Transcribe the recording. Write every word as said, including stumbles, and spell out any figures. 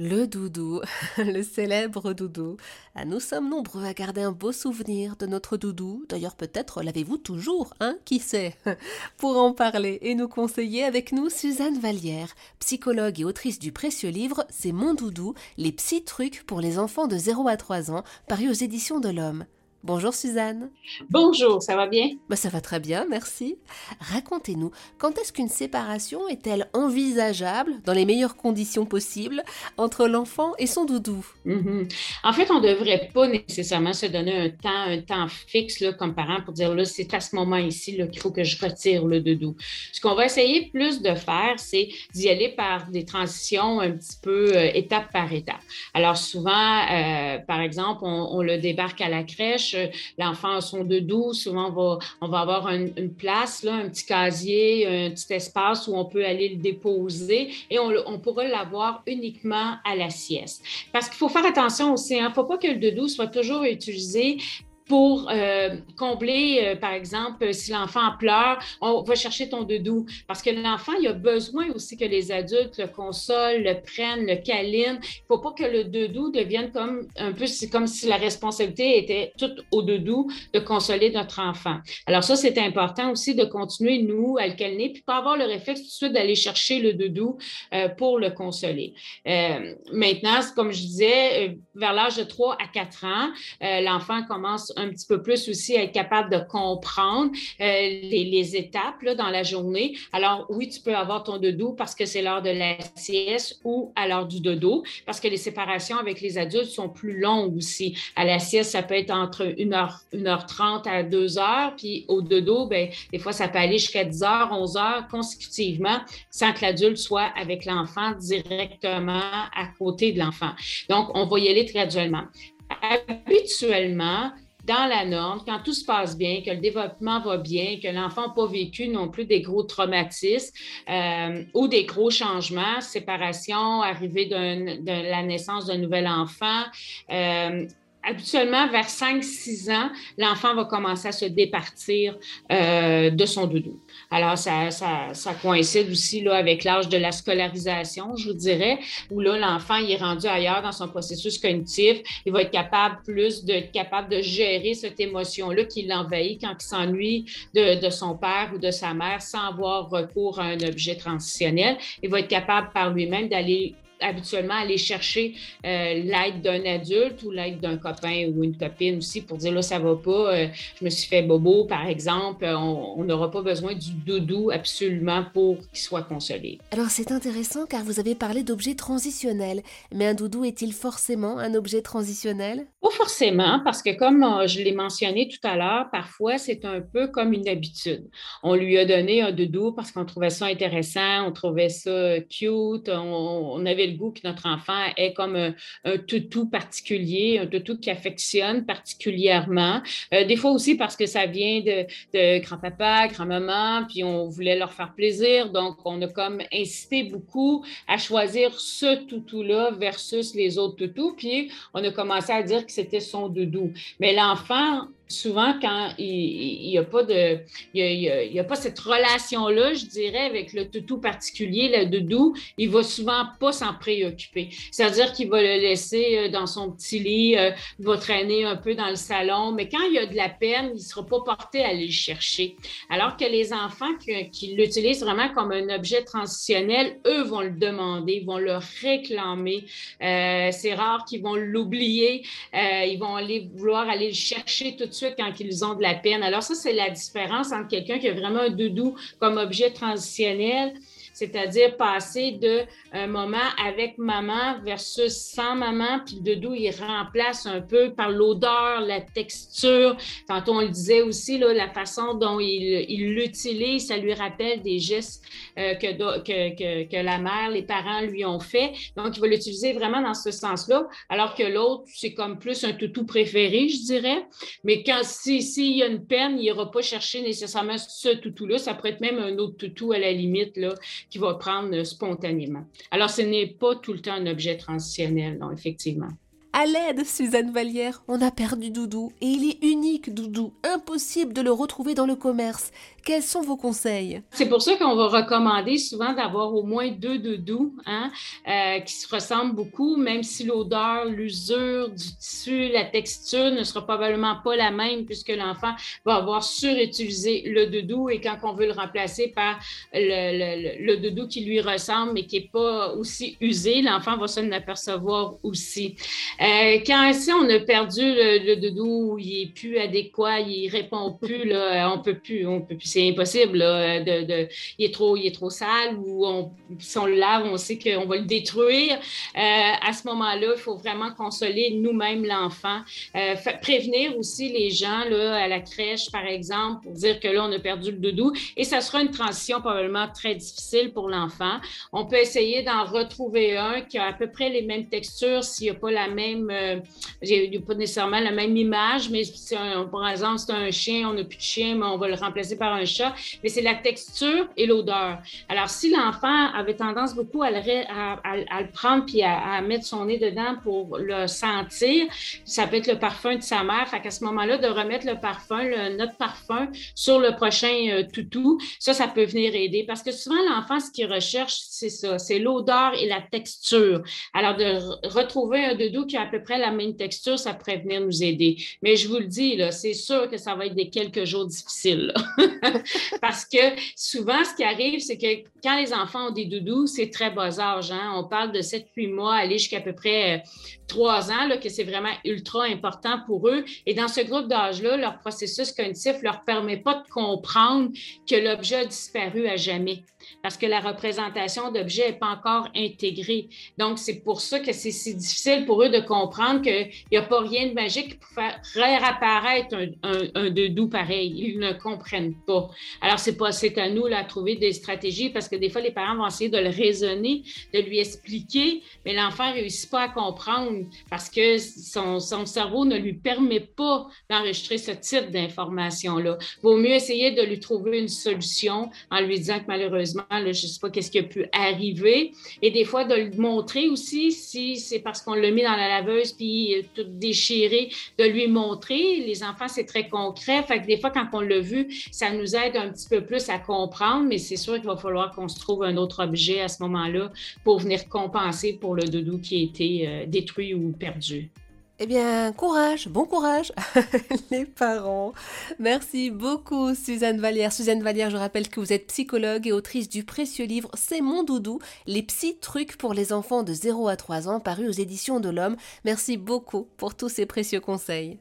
Le doudou, le célèbre doudou. Nous sommes nombreux à garder un beau souvenir de notre doudou. D'ailleurs, peut-être l'avez-vous toujours, hein ? Qui sait ? Pour en parler et nous conseiller avec nous, Suzanne Vallière, psychologue et autrice du précieux livre « C'est mon doudou, les psy trucs pour les enfants de zéro à trois ans » paru aux éditions de l'Homme. Bonjour Suzanne. Bonjour, ça va bien ? Bah, ça va très bien, merci. Racontez-nous, quand est-ce qu'une séparation est-elle envisageable, dans les meilleures conditions possibles, entre l'enfant et son doudou ? Mm-hmm. En fait, on ne devrait pas nécessairement se donner un temps, un temps fixe là, comme parent pour dire là, c'est à ce moment ici là, qu'il faut que je retire le doudou. Ce qu'on va essayer plus de faire, c'est d'y aller par des transitions un petit peu euh, étape par étape. Alors souvent, euh, par exemple, on, on le débarque à la crèche. L'enfant a son doudou, souvent on va, on va avoir un, une place, là, un petit casier, un petit espace où on peut aller le déposer et on, on pourra l'avoir uniquement à la sieste. Parce qu'il faut faire attention aussi, il hein, ne faut pas que le doudou soit toujours utilisé pour euh, combler, euh, par exemple, si l'enfant pleure, on va chercher ton doudou. Parce que l'enfant, il a besoin aussi que les adultes le consolent, le prennent, le câlinent. Il ne faut pas que le doudou devienne comme un peu, c'est comme si la responsabilité était toute au doudou de consoler notre enfant. Alors ça, c'est important aussi de continuer, nous, à le câliner, puis pas avoir le réflexe tout de suite d'aller chercher le doudou euh, pour le consoler. Euh, maintenant, comme je disais, euh, vers l'âge de trois à quatre ans, euh, l'enfant commence un petit peu plus aussi à être capable de comprendre euh, les, les étapes là, dans la journée. Alors oui, tu peux avoir ton doudou parce que c'est l'heure de la sieste ou à l'heure du dodo, parce que les séparations avec les adultes sont plus longues aussi. À la sieste, ça peut être entre une heure, une heure trente à deux heures, puis au dodo, bien, des fois, ça peut aller jusqu'à dix heures, onze heures consécutivement, sans que l'adulte soit avec l'enfant directement à côté de l'enfant. Donc, on va y aller graduellement. Habituellement, dans la norme, quand tout se passe bien, que le développement va bien, que l'enfant n'a pas vécu non plus des gros traumatismes euh, ou des gros changements, séparation, arrivée d'un, de la naissance d'un nouvel enfant, euh, habituellement, vers cinq six ans, l'enfant va commencer à se départir euh, de son doudou. Alors, ça, ça, ça coïncide aussi là, avec l'âge de la scolarisation, je vous dirais, où là, l'enfant il est rendu ailleurs dans son processus cognitif. Il va être capable plus de, capable de gérer cette émotion-là qui l'envahit quand il s'ennuie de, de son père ou de sa mère sans avoir recours à un objet transitionnel. Il va être capable par lui-même d'aller habituellement aller chercher euh, l'aide d'un adulte ou l'aide d'un copain ou une copine aussi pour dire là, ça va pas, euh, je me suis fait bobo, par exemple, on n'aura pas besoin du doudou absolument pour qu'il soit consolé. Alors c'est intéressant car vous avez parlé d'objets transitionnels, mais un doudou est-il forcément un objet transitionnel? Pas forcément, parce que comme euh, je l'ai mentionné tout à l'heure, parfois c'est un peu comme une habitude. On lui a donné un doudou parce qu'on trouvait ça intéressant, on trouvait ça cute, on, on avait le goût que notre enfant ait comme un, un toutou particulier, un toutou qu'il affectionne particulièrement. Euh, des fois aussi parce que ça vient de, de grand-papa, grand-maman, puis on voulait leur faire plaisir. Donc, on a comme incité beaucoup à choisir ce toutou-là versus les autres toutous. Puis, on a commencé à dire que c'était son doudou. Mais l'enfant... Souvent, quand il n'y a, a, a, a pas cette relation-là, je dirais, avec le toutou particulier, le doudou, il ne va souvent pas s'en préoccuper. C'est-à-dire qu'il va le laisser dans son petit lit, il va traîner un peu dans le salon, mais quand il y a de la peine, il ne sera pas porté à aller le chercher. Alors que les enfants qui, qui l'utilisent vraiment comme un objet transitionnel, eux vont le demander, vont le réclamer. Euh, c'est rare qu'ils vont l'oublier, euh, ils vont aller, vouloir aller le chercher tout de suite. Quand ils ont de la peine. Alors ça, c'est la différence entre quelqu'un qui a vraiment un doudou comme objet transitionnel, c'est-à-dire passer d'un moment avec maman versus sans maman, puis le doudou, il remplace un peu par l'odeur, la texture. Tantôt, on le disait aussi, là, la façon dont il, il l'utilise, ça lui rappelle des gestes euh, que, que, que, que la mère, les parents lui ont fait. Donc, il va l'utiliser vraiment dans ce sens-là, alors que l'autre, c'est comme plus un toutou préféré, je dirais. Mais quand s'il si, si, y a une peine, il n'ira pas chercher nécessairement ce toutou-là. Ça pourrait être même un autre toutou à la limite, là, qui va prendre spontanément. Alors, ce n'est pas tout le temps un objet transitionnel, non, effectivement. À l'aide, Suzanne Vallière, on a perdu doudou et il est unique, doudou. Impossible de le retrouver dans le commerce. Quels sont vos conseils? C'est pour ça qu'on va recommander souvent d'avoir au moins deux doudous hein, euh, qui se ressemblent beaucoup, même si l'odeur, l'usure du tissu, la texture ne sera probablement pas la même puisque l'enfant va avoir surutilisé le doudou et quand on veut le remplacer par le, le, le doudou qui lui ressemble mais qui n'est pas aussi usé, l'enfant va s'en apercevoir aussi. Euh, quand si on a perdu le, le doudou, il n'est plus adéquat, il ne répond plus, là, on ne peut plus, on peut plus, c'est impossible, là, de, de, il est trop, il est trop sale ou on, si on le lave, on sait qu'on va le détruire. Euh, à ce moment-là, il faut vraiment consoler nous-mêmes l'enfant. Euh, prévenir aussi les gens là, à la crèche, par exemple, pour dire que là, on a perdu le doudou et ça sera une transition probablement très difficile pour l'enfant. On peut essayer d'en retrouver un qui a à peu près les mêmes textures, s'il n'y a pas la même, euh, il n'y a pas nécessairement la même image, mais si on, par exemple, c'est un chien, on n'a plus de chien, mais on va le remplacer par un chat, mais c'est la texture et l'odeur. Alors, si l'enfant avait tendance beaucoup à le, à, à, à le prendre puis à, à mettre son nez dedans pour le sentir, ça peut être le parfum de sa mère. Fait qu'à ce moment-là, de remettre le parfum, le, notre parfum sur le prochain euh, toutou, ça, ça peut venir aider parce que souvent, l'enfant, ce qu'il recherche, c'est ça, c'est l'odeur et la texture. Alors, de re- retrouver un doudou qui a à peu près la même texture, ça pourrait venir nous aider. Mais je vous le dis, là, c'est sûr que ça va être des quelques jours difficiles, là. Parce que souvent, ce qui arrive, c'est que quand les enfants ont des doudous, c'est très bas âge. Hein? On parle de sept à huit mois, aller jusqu'à à peu près trois ans, là, que c'est vraiment ultra important pour eux. Et dans ce groupe d'âge-là, leur processus cognitif ne leur permet pas de comprendre que l'objet a disparu à jamais. Parce que la représentation d'objets n'est pas encore intégrée. Donc, c'est pour ça que c'est si difficile pour eux de comprendre qu'il n'y a pas rien de magique pour faire réapparaître un, un, un doudou pareil. Ils ne comprennent pas. Alors, c'est, pas, c'est à nous là, à trouver des stratégies parce que des fois, les parents vont essayer de le raisonner, de lui expliquer, mais l'enfant ne réussit pas à comprendre parce que son, son cerveau ne lui permet pas d'enregistrer ce type d'information-là. Il vaut mieux essayer de lui trouver une solution en lui disant que malheureusement, Là, je ne sais pas qu'est-ce qui a pu arriver. Et des fois, de le montrer aussi, si c'est parce qu'on l'a mis dans la laveuse puis tout déchiré, de lui montrer. Les enfants, c'est très concret. Fait que des fois, quand on l'a vu, ça nous aide un petit peu plus à comprendre, mais c'est sûr qu'il va falloir qu'on se trouve un autre objet à ce moment-là pour venir compenser pour le doudou qui a été euh, détruit ou perdu. Eh bien, courage, bon courage les parents. Merci beaucoup Suzanne Vallière. Suzanne Vallière, je rappelle que vous êtes psychologue et autrice du précieux livre « C'est mon doudou, les psy trucs pour les enfants de zéro à trois ans » paru aux éditions de l'Homme. Merci beaucoup pour tous ces précieux conseils.